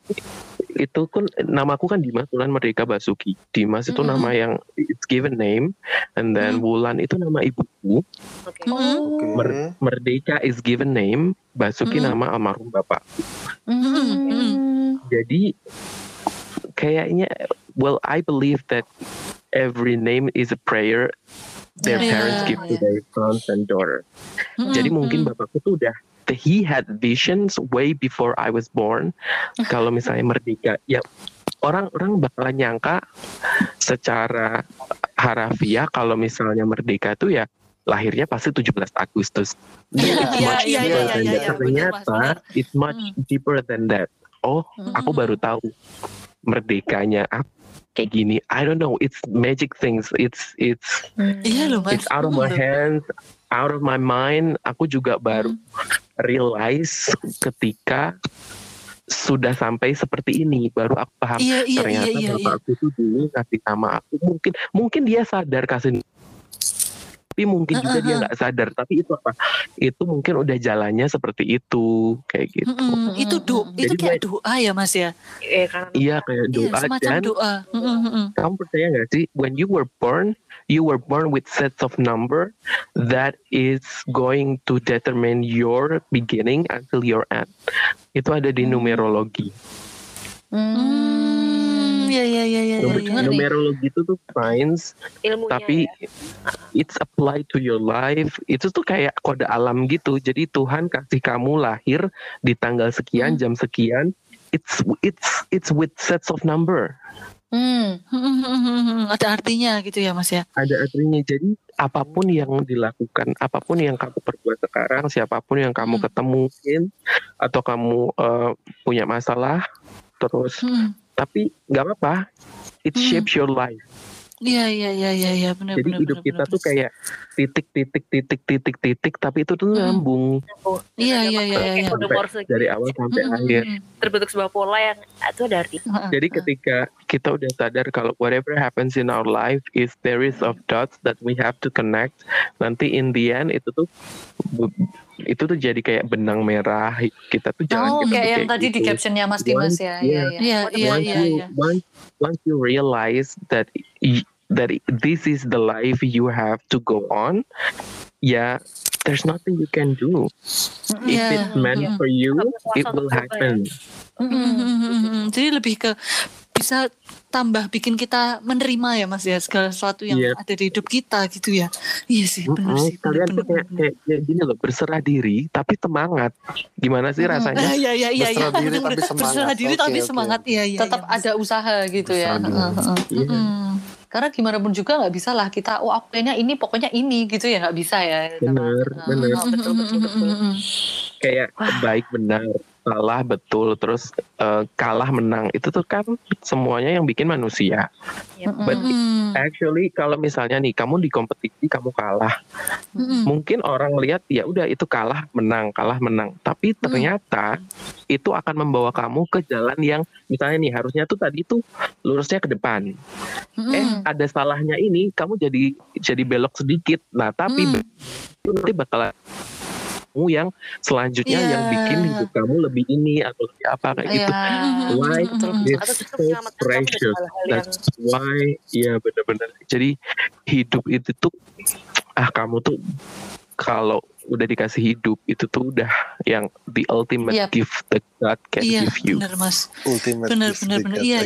itu kan namaku kan Dimas Wulan Merdeka Basuki. Dimas itu nama yang it's given name, and then Wulan itu nama ibuku. Merdeka is given name, Basuki nama almarhum bapak. Jadi kayaknya I believe that every name is a prayer their parents give to their sons and daughter. Jadi mungkin bapakku tuh udah he had visions way before I was born. Kalau misalnya merdeka, ya orang bakalan nyangka secara harafiah kalau misalnya merdeka tuh ya lahirnya pasti 17 Agustus. It's much deeper than that. Ternyata it's much deeper than that. Oh, aku baru tahu merdekanya apa. Kayak gini, I don't know. It's magic things. It's out of my hands, out of my mind. Aku juga baru realize ketika sudah sampai seperti ini. Baru aku paham. Ternyata bapakku itu dulu kasih nama aku. Mungkin dia sadar kasih. Tapi mungkin juga dia nggak sadar. Tapi itu apa? Itu mungkin udah jalannya seperti itu, kayak gitu. Itu kayak doa ya Mas ya? Iya kayak doa dan doa. Kamu percaya nggak sih? When you were born with sets of number that is going to determine your beginning until your end. Itu ada di numerologi. Numerologi itu tuh science, tapi it's applied to your life. Itu tuh kayak kode alam gitu. Jadi Tuhan kasih kamu lahir di tanggal sekian, jam sekian. It's with sets of number. Ada artinya gitu ya Mas ya. Ada artinya. Jadi apapun yang dilakukan, apapun yang kamu perbuat sekarang, siapapun yang kamu ketemuin atau kamu punya masalah terus, tapi nggak apa-apa. It shapes your life. Iya, benar. Jadi hidup kita tuh kayak titik, tapi itu tuh nyambung. Iya. Dari awal sampai akhir. Terbentuk sebuah pola yang itu ada artinya. Jadi ketika kita udah sadar kalau whatever happens in our life is series of dots that we have to connect. Nanti in the end itu tuh jadi kayak benang merah kita tuh jalan kita kayak yang gitu. Tadi di captionnya Mas Dimas ya. Iya. Once you realize that this is the life you have to go on, yeah, there's nothing you can do. If it's meant for you, it will happen. Jadi lebih ke bisa tambah bikin kita menerima ya Mas ya segala sesuatu yang ada di hidup kita gitu ya. Iya sih, benar sih. Kalian kayak gini loh, berserah diri tapi semangat. Gimana sih rasanya? Berserah diri tapi semangat. Iya. Tetap ada usaha gitu ya. Karena gimana pun juga nggak bisa lah kita akhirnya ini pokoknya ini gitu ya, nggak bisa ya. Benar. Betul. Kayak baik benar, salah betul, terus kalah menang, itu tuh kan semuanya yang bikin manusia. But actually kalau misalnya nih kamu di kompetisi kamu kalah, mungkin orang lihat ya udah itu kalah menang, tapi ternyata itu akan membawa kamu ke jalan yang misalnya nih harusnya tuh tadi tuh lurusnya ke depan, ada salahnya ini kamu jadi belok sedikit, nah tapi nanti bakalan yang selanjutnya yang bikin hidup kamu lebih ini atau lebih apa kayak gitu. Why it's so precious. That's why benar-benar. Jadi hidup itu tuh kamu tuh kalau udah dikasih hidup itu tuh udah yang the ultimate gift that God can give you. Benar Mas. Benar. Iya.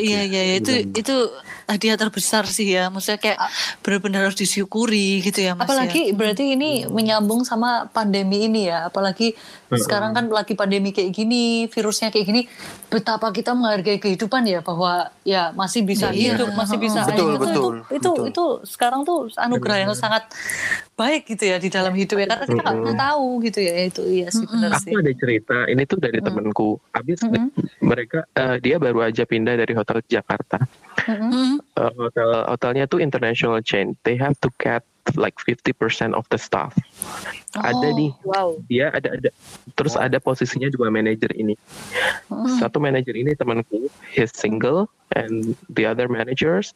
Itu hadiah terbesar sih ya. Maksudnya kayak benar-benar harus disyukuri gitu ya Mas. Apalagi berarti ini menyambung sama pandemi ini ya. Apalagi sekarang kan lagi pandemi kayak gini, virusnya kayak gini, betapa kita menghargai kehidupan ya, bahwa ya masih bisa hidup, masih bisa. Betul. Itu sekarang tuh anugerah yang sangat baik gitu ya di dalam hidup ya, karena kita nggak tahu gitu ya, itu iya sih benar sih. Aku ada cerita ini tuh dari temanku, habis mereka dia baru aja pindah dari hotel Jakarta, hotelnya tuh international chain, they have to cut like 50% of the staff. Ada nih, dia ada terus ada posisinya dua manajer ini. Satu manajer ini temanku, he's single, and the other managers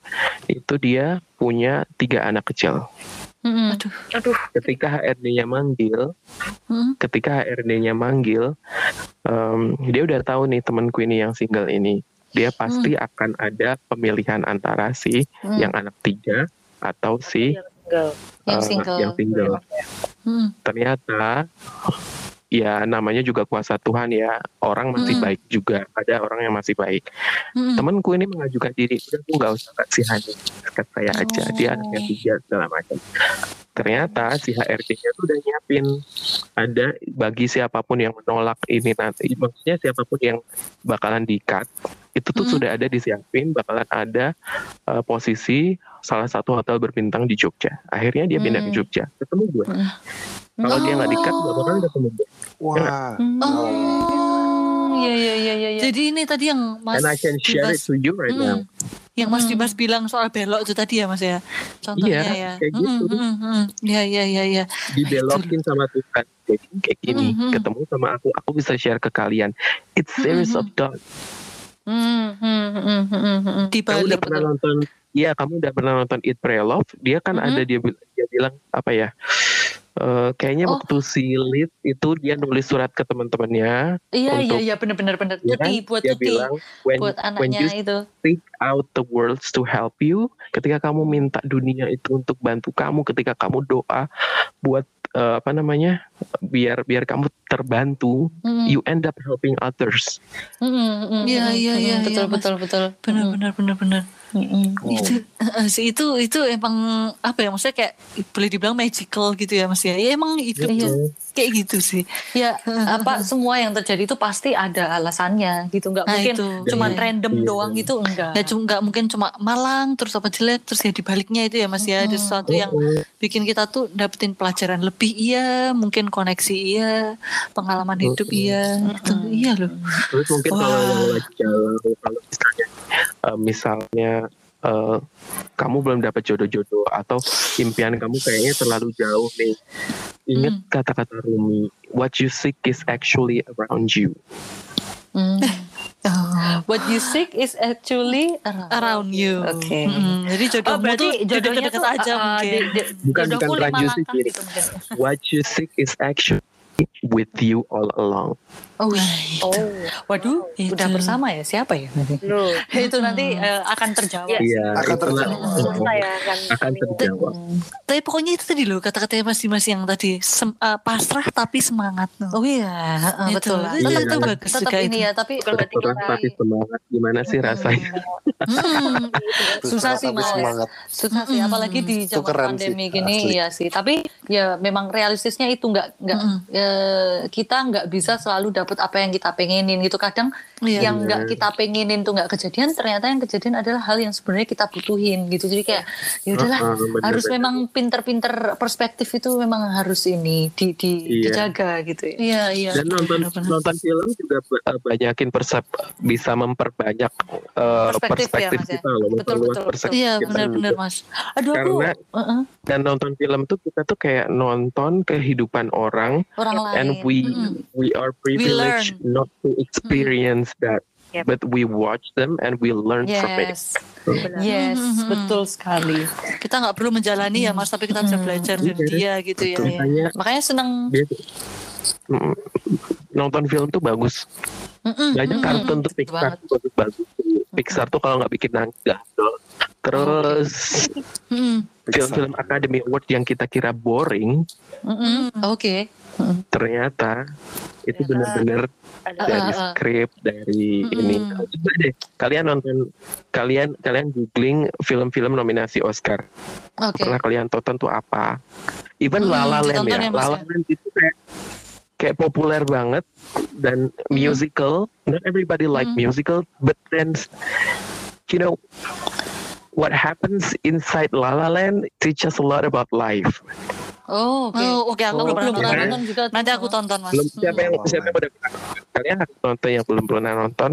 itu dia punya 3 anak kecil. Aduh. Ketika HRD-nya manggil, dia udah tahu nih temanku ini yang single ini, dia pasti akan ada pemilihan antara si yang anak 3 atau si yang single. Ternyata ya namanya juga kuasa Tuhan ya, orang masih baik juga, ada orang yang masih baik. Temanku ini mengajukan diri, udah aku gak usah sikat saya aja, dia anaknya 3 segala macam. Ternyata si HRD-nya tuh udah nyiapin ada bagi siapapun yang menolak ini nanti, maksudnya siapapun yang bakalan di-cut itu tuh sudah ada disiapin, bakalan ada posisi salah satu hotel berbintang di Jogja. Akhirnya dia pindah ke Jogja, ketemu gue. Kalau dia nggak di-cut, nggak bakalan ketemu gue. Wah. Iya. Jadi ini tadi yang Mas Dimas yang Mas Dimas bilang soal belok itu tadi ya Mas ya. Contohnya ya. Kayak gitu. Iya. Dibelokin sama Tuhan. Jadi kayak gini, ketemu sama aku bisa share ke kalian. It's series of dots. Kamu udah pernah nonton? Iya, kamu udah pernah nonton Eat Pray Love? Dia kan ada dia bilang apa ya? Kayaknya waktu si Lid itu dia nulis surat ke teman-temannya. Iya benar. Tuti bilang, buat anaknya itu. Seek out the world to help you. Ketika kamu minta dunia itu untuk bantu kamu, ketika kamu doa buat biar kamu terbantu, you end up helping others. Iya betul. Benar. Gitu. Itu emang apa ya, maksudnya kayak boleh dibilang magical gitu ya Mas ya. Ya emang hidupnya kayak gitu sih. Ya apa semua yang terjadi itu pasti ada alasannya gitu. Enggak mungkin cuma random doang gitu, enggak. Ya cuma enggak mungkin cuma malang terus apa jelek terus ya dibaliknya itu ya Mas ya. Ada sesuatu yang bikin kita tuh dapetin pelajaran lebih, iya, mungkin koneksi, iya, pengalaman hidup, iya. Gitu. Iya loh. Terus mungkin kalau misalnya kamu belum dapat jodoh-jodoh atau impian kamu kayaknya terlalu jauh nih. Ingat kata-kata Rumi, what you seek is actually around you. What you seek is actually around you. Oke. Okay. Jadi jodoh berarti jodohnya tuh aja mungkin. Bukan what you seek. What you seek is actually with you all along. Waduh, itu udah bersama ya, siapa ya? Itu nanti akan terjawab. Akan terjawab. Tapi pokoknya itu tadi loh kata-katanya Mas yang tadi pasrah tapi semangat. Oh iya, betul. Itu bagus juga ini ya, tapi kalau tapi semangat gimana sih rasanya? Susah sih Mas. Susah sih, apalagi di zaman pandemi gini ya sih. Tapi ya memang realistisnya itu kita nggak bisa selalu dapat apa yang kita pengenin gitu. Kadang yang nggak kita pengenin tuh nggak kejadian, ternyata yang kejadian adalah hal yang sebenarnya kita butuhin gitu. Jadi kayak ya udahlah, harus memang pinter-pinter, perspektif itu memang harus ini dijaga gitu ya. Dan nonton film juga banyakin bisa memperbanyak perspektif ya, kita loh, memperluas perspektif kita. Iya benar-benar Mas. Karena dan nonton film tuh kita tuh kayak nonton kehidupan orang lain, and we are privileged not to experience that, but we watch them and we learn from it. Yes, betul sekali. Kita nggak perlu menjalani ya Mas, tapi kita bisa belajar dari dia gitu ya. Makanya senang nonton film tuh bagus. Banyak kartun tuh Pixar bagus. Pixar tuh kalau nggak bikin nangis. Terus film-film Academy Award yang kita kira boring, ternyata itu benar-benar dari skrip, dari ini. Coba deh kalian nonton, kalian googling film-film nominasi Oscar. Pernah kalian tonton tuh apa? Even La La Land ya. La La Land itu kayak populer banget dan musical. Not everybody like musical, but then you know what happens inside La La Land teaches a lot about life. Aku belum pernah nonton juga. Nanti aku tonton Mas. Siapa yang udah kalian harus nonton, yang belum pernah nonton,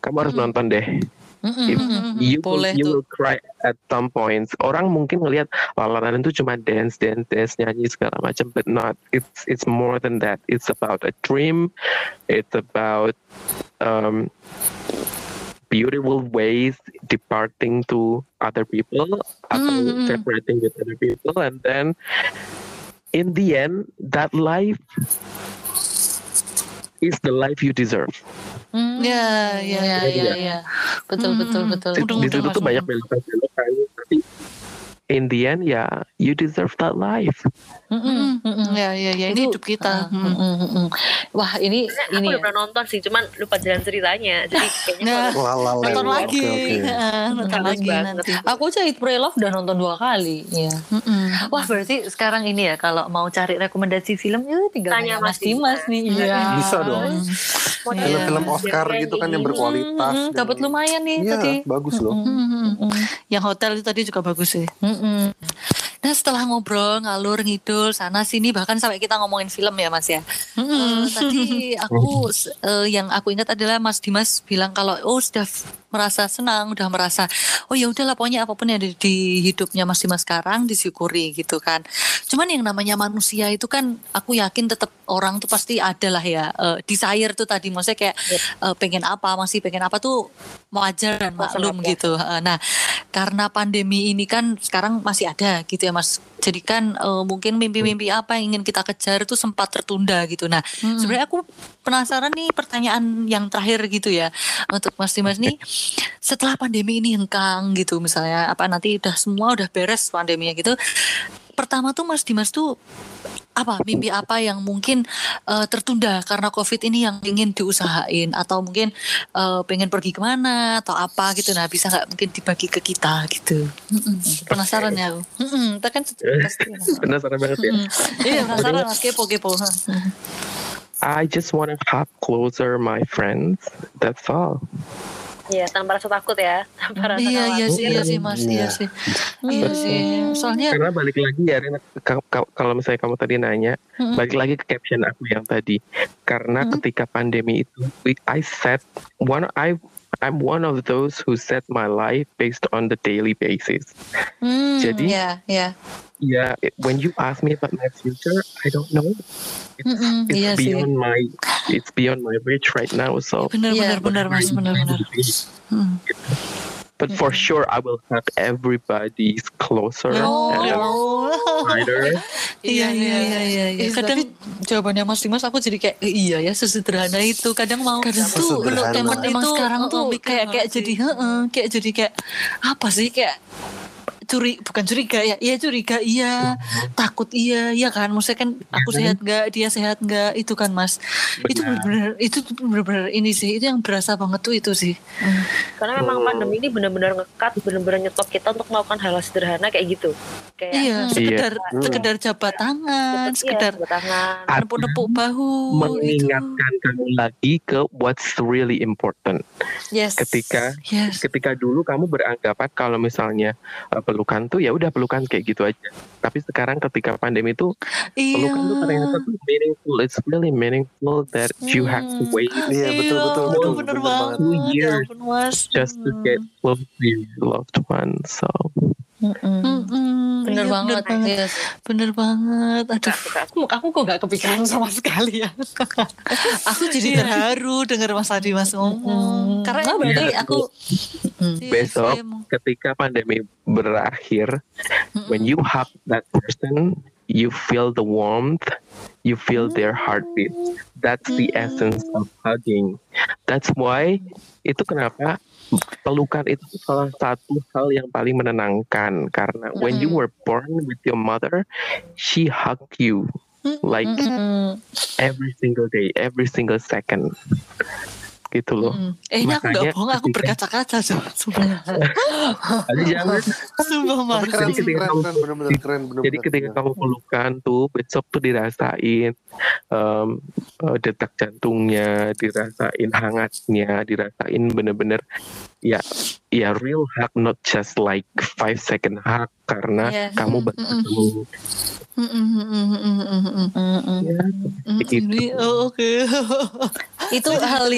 kamu harus nonton deh. You will cry at some points. Orang mungkin ngelihat lalaran itu cuma dance nyanyi segala macam, but not. It's more than that. It's about a dream. It's about beautiful ways departing to other people, atau separating with other people, and then in the end, that life is the life you deserve. Ya. Betul. Di situ tuh banyak belikan, tapi in the end, you deserve that life. Ini hidup kita. Wah, ini. Aku udah nonton sih, cuman lupa jalan ceritanya. Jadi kayaknya nonton lagi. Nonton lagi nanti. Aku aja Eat Pray Love udah nonton 2 kali. Iya. Wah, berarti sekarang ini ya kalau mau cari rekomendasi film itu tinggal tanya Mas Dimas nih. Iya. Bisa dong. Film Oscar gitu kan yang berkualitas. Dapat lumayan nih tadi. Iya, bagus loh. Yang hotel itu tadi juga bagus sih. Nah setelah ngobrol ngalur ngidul sana sini, bahkan sampai kita ngomongin film ya Mas ya. Tadi aku yang aku ingat adalah Mas Dimas bilang kalau sudah merasa senang, udah merasa ya udahlah pokoknya apapun yang ada di hidupnya Mas Dimas sekarang disyukuri gitu kan. Cuman yang namanya manusia itu kan aku yakin tetap orang tuh pasti adalah ya desire tuh tadi, maksudnya kayak pengen apa, masih pengen apa tuh wajar dan maklum gitu. Nah karena pandemi ini kan sekarang masih ada gitu ya Mas. Jadi kan mungkin mimpi-mimpi apa yang ingin kita kejar itu sempat tertunda gitu. Nah, sebenarnya aku penasaran nih pertanyaan yang terakhir gitu ya untuk Mas Dimas nih. Setelah pandemi ini hengkang gitu misalnya, apa nanti udah semua udah beres pandeminya gitu. Pertama tuh Mas Dimas tuh apa mimpi apa yang mungkin tertunda karena COVID ini yang ingin diusahain, atau mungkin pengen pergi kemana atau apa gitu. Nah, bisa nggak mungkin dibagi ke kita gitu. Penasaran ya aku. Kita kan pasti penasaran banget ya. Iya, penasaran, kepo-kepo. I just want to hop closer my friends. That's all. Iya, tanpa rasa takut ya, tanpa rasa khawatir. Iya sih, Mas. Soalnya karena balik lagi ya, Rina, kalau misalnya kamu tadi nanya, balik lagi ke caption aku yang tadi. Karena ketika pandemi itu, I'm one of those who set my life based on the daily basis. Jadi, yeah, when you ask me about my future, I don't know. It's beyond my reach right now. So, benar, Mas. But for sure, I will have everybody's closer. Iya. Kadang jawabannya Mas Dimas aku jadi kayak iya ya, sesederhana itu. Kadang mau tuh belok teman itu sekarang tuh kayak jadi apa sih, kayak curiga, takut, iya kan, maksudnya kan aku sehat nggak, dia sehat nggak, itu kan Mas, benar. itu benar-benar ini sih, itu yang berasa banget tuh itu sih, karena memang pandemi ini benar-benar ngekat, benar-benar nyetop kita untuk melakukan hal sederhana kayak gitu, kayak sekedar jabat tangan, sekedar nepuk-nepuk bahu, mengingatkan kamu lagi ke what's really important. Ketika dulu kamu beranggapan kalau misalnya pelukan tuh ya udah pelukan kayak gitu aja. Tapi sekarang ketika pandemi itu pelukan tuh ternyata tuh meaningful. It's really meaningful that you have to wait. Betul. Bener banget. 2 years just to get close to your loved one. So. Bener banget. Aduh, aku kok gak kepikiran sama sekali ya. Aku jadi terharu dengar Mas Adi Mas ngomong. Karena berarti aku besok ketika pandemi berakhir, when you hug that person, you feel the warmth, you feel their heartbeat. That's the essence of hugging. That's why itu kenapa pelukan itu salah satu hal yang paling menenangkan, karena when you were born with your mother, she hugged you like every single day, every single second. Gitu loh. Ini aku nggak bohong, aku berkaca-kaca sumpah. Jadi ketika kamu pelukan tuh, besok tuh dirasain detak jantungnya, dirasain hangatnya, dirasain bener-bener ya real hug, not just like 5 second hug, karena kamu betul. Oke. Itu hal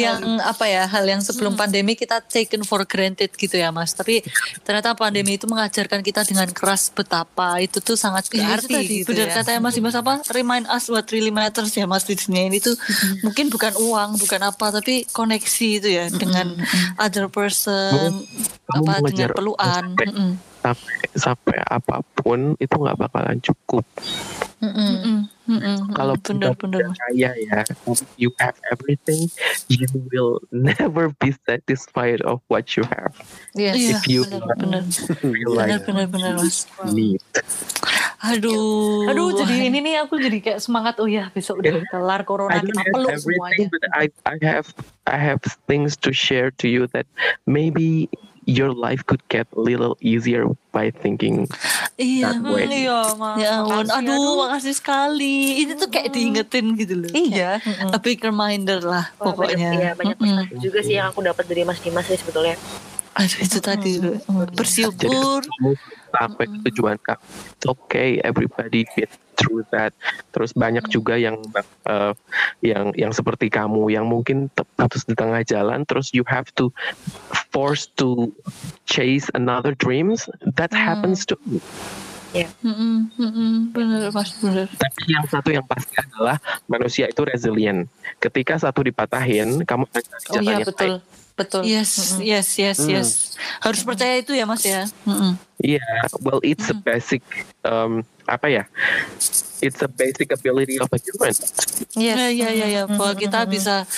yang sebelum pandemi kita taken for granted gitu ya Mas. Tapi ternyata pandemi itu mengajarkan kita dengan keras betapa itu tuh sangat berarti gitu. Benar kata Mas Dimas apa? Remind us what really matters ya Mas, di dunia ini tuh mungkin bukan uang, bukan apa, tapi koneksi itu ya dengan other person, apa dengan pelukan. Sampai apapun itu nggak bakalan cukup. Kalau benar-benar kaya ya, you have everything, you will never be satisfied of what you have. If you realize need. Aduh, jadi ini nih aku jadi kayak semangat. Oh ya, besok udah kelar corona, kita peluk semuanya. But I have things to share to you that maybe your life could get a little easier by thinking that way. Makasih sekali. Itu tuh kayak diingetin gitu loh. Iya, a big reminder lah pokoknya. Banyak juga sih yang aku dapat dari Mas Dimas sih sebetulnya. Itu tadi bersyukur sampai tujuan kamu. Okay, everybody fit through that. Terus banyak juga yang seperti kamu yang mungkin terputus di tengah jalan, terus you have to force to chase another dreams. That happens too. Benar Mas, benar. Tapi yang satu yang pasti adalah manusia itu resilient. Ketika satu dipatahin, kamu akan jalan yang baik. Betul. Yes. Harus percaya itu ya Mas ya. Well, it's a basic it's a basic ability of a human. Iya. Bahwa kita bisa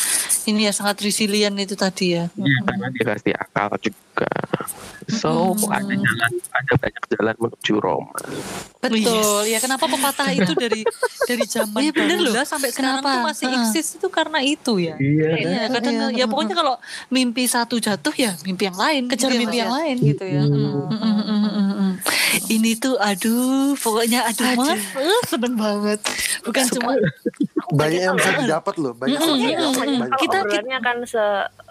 ini ya, sangat resilient itu tadi ya. Karena dikasih akal juga. So ada banyak jalan menuju Roma. Betul, yes. Ya kenapa pepatah itu dari zaman dulu sampai sekarang tuh masih eksis itu karena itu ya. Iya. Ya, kadang ya pokoknya kalau mimpi satu jatuh ya mimpi yang lain, kejar mimpi yang lain gitu ya. Ini tuh aduh pokoknya seneng banget. Bukan cuma banyak yang bisa didapat loh, banyak kita obrolannya akan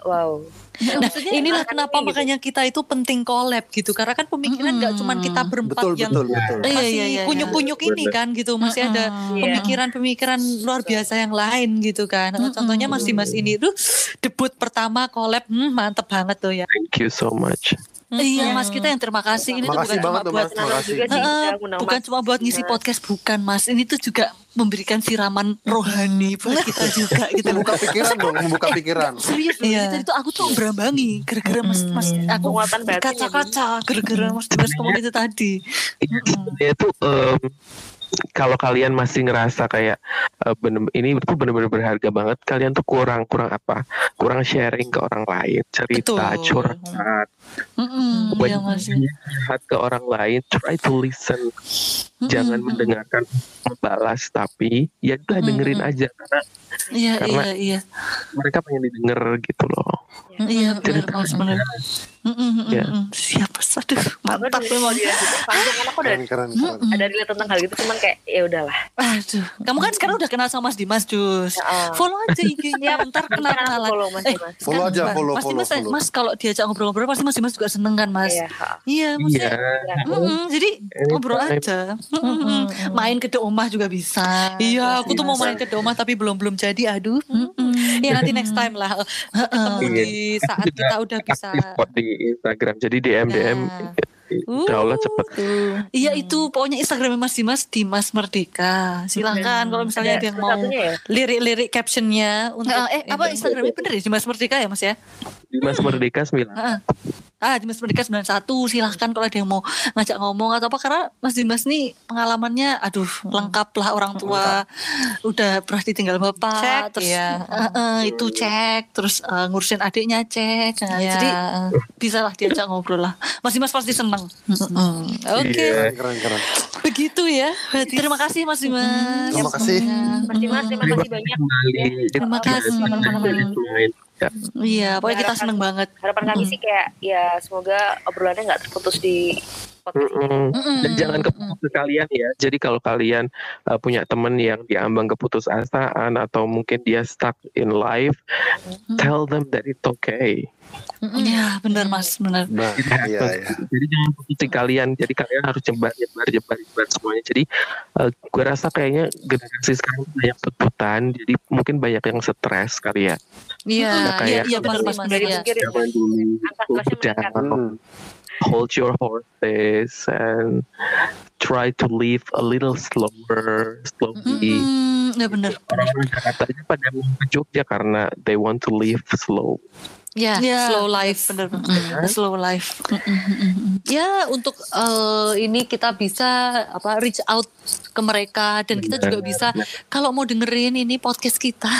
wow. Nah, inilah kenapa makanya kita itu penting collab gitu. Karena kan pemikiran gak cuma kita berempat betul. Masih kunyuk-kunyuk ini kan gitu. Masih ada pemikiran-pemikiran luar biasa yang lain gitu kan. Contohnya Mas Dimas ini tuh debut pertama collab, mantep banget tuh ya. Thank you so much. Iya Mas, kita yang terima kasih. Ini makasih tuh bukan cuma buat bukan cuma buat ngisi podcast, bukan Mas. Ini tuh juga memberikan siraman rohani buat kita juga gitu. Membuka pikiran dong, membuka pikiran. Serius loh, tadi tuh aku tuh berambangi gara-gara Mas aku kaca-kaca gara-gara Mas Dimas ngomong itu tadi. Itu kalau kalian masih ngerasa kayak ini tuh benar-benar berharga banget, kalian tuh kurang sharing ke orang lain, cerita, curhat, ke orang lain, try to listen, jangan mendengarkan, membalas, tapi ya udah dengerin aja karena mereka pengen didengar gitu loh. Iya, benar. Siapa satu mantap memang dia. Panjang aku keren. Ada relate tentang hal gitu, cuman kayak ya udahlah. Aduh, kamu kan sekarang udah kenal sama Mas Dimas, Jus. Follow aja IG-nya, ntar kenalan. Follow Mas Dimas. Mas kalau diajak ngobrol-ngobrol pasti Mas Dimas juga seneng kan, Mas? Iya, maksudnya. Jadi ngobrol aja. Main ke The Omah juga bisa. Iya, aku tuh mau main ke The Omah tapi belum jadi. Aduh. Ya nanti next time lah. Ketemu di saat kita udah bisa di Instagram. Jadi DM daulah cepet. Iya itu pokoknya Instagramnya Mas Dimas, Dimas Merdeka. Silahkan kalau misalnya ada yang mau lirik-lirik captionnya untuk apa Instagramnya bener ya Dimas Merdeka ya Mas ya. Dimas Merdeka 9. Dimas Merdeka 91. Silahkan kalau ada yang mau ngajak ngomong atau apa, karena Mas Dimas nih pengalamannya lengkap lah, orang tua udah pernah ditinggal bapak, cek, terus itu cek, terus ngurusin adiknya cek. Jadi bisalah diajak ngobrol lah. Mas Dimas pasti senang. Oke. Keren. Begitu ya. Terima kasih Mas Dimas. Terima kasih. Mas Dimas terima kasih banyak. Terima kasih. Iya, pokoknya kita seneng banget. Harapan kami sih kayak ya semoga obrolannya nggak terputus di podcast ini. Dan jangan ke kalian ya. Jadi kalau kalian punya teman yang diambang keputusasaan atau mungkin dia stuck in life, tell them that it's okay. Ya benar Mas, benar. Iya. Jadi jangan putusin kalian. Jadi kalian harus jembar semuanya. Jadi gue rasa kayaknya generasi sekarang banyak tuntutan. Jadi mungkin banyak yang stres kali ya. Iya benar Mas. Jangan dulu. Hold your horses and try to live a little slowly. Ya benar. Katanya pada ke Jogja karena they want to live slow. Ya, slow life, benar. Slow life. Ya, untuk ini kita bisa reach out ke mereka dan kita juga bisa kalau mau dengerin ini podcast kita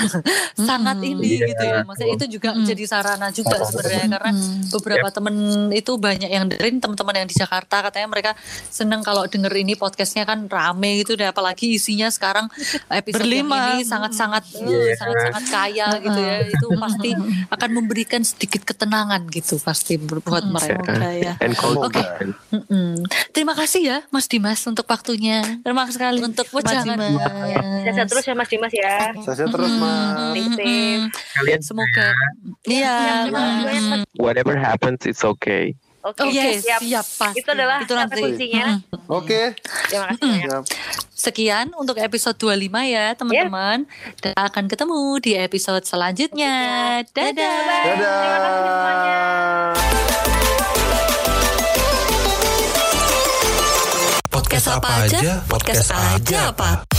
sangat ini gitu ya. Maksudnya itu juga menjadi sarana juga sebenarnya, karena beberapa temen itu banyak yang dengerin, teman-teman yang di Jakarta katanya mereka seneng kalau denger ini podcastnya kan rame gitu, dan apalagi isinya sekarang episode ini sangat-sangat kaya gitu ya. Itu pasti akan memberikan sedikit ketenangan gitu pasti buat mereka ya. Oke. Terima kasih ya Mas Dimas untuk waktunya. Terima kasih sekali untuk Mas Dimas. Sehat terus ya Mas Dimas ya. Sehat terus Mas. Kalian semoga. Iya. Whatever happens it's okay. Oke, siap. Itu adalah kata kuncinya. Oke. Terima kasih. Sekian untuk episode 25 ya teman-teman. Dan akan ketemu di episode selanjutnya. Dadah. Terima kasih semuanya. Podcast apa aja? Podcast aja apa?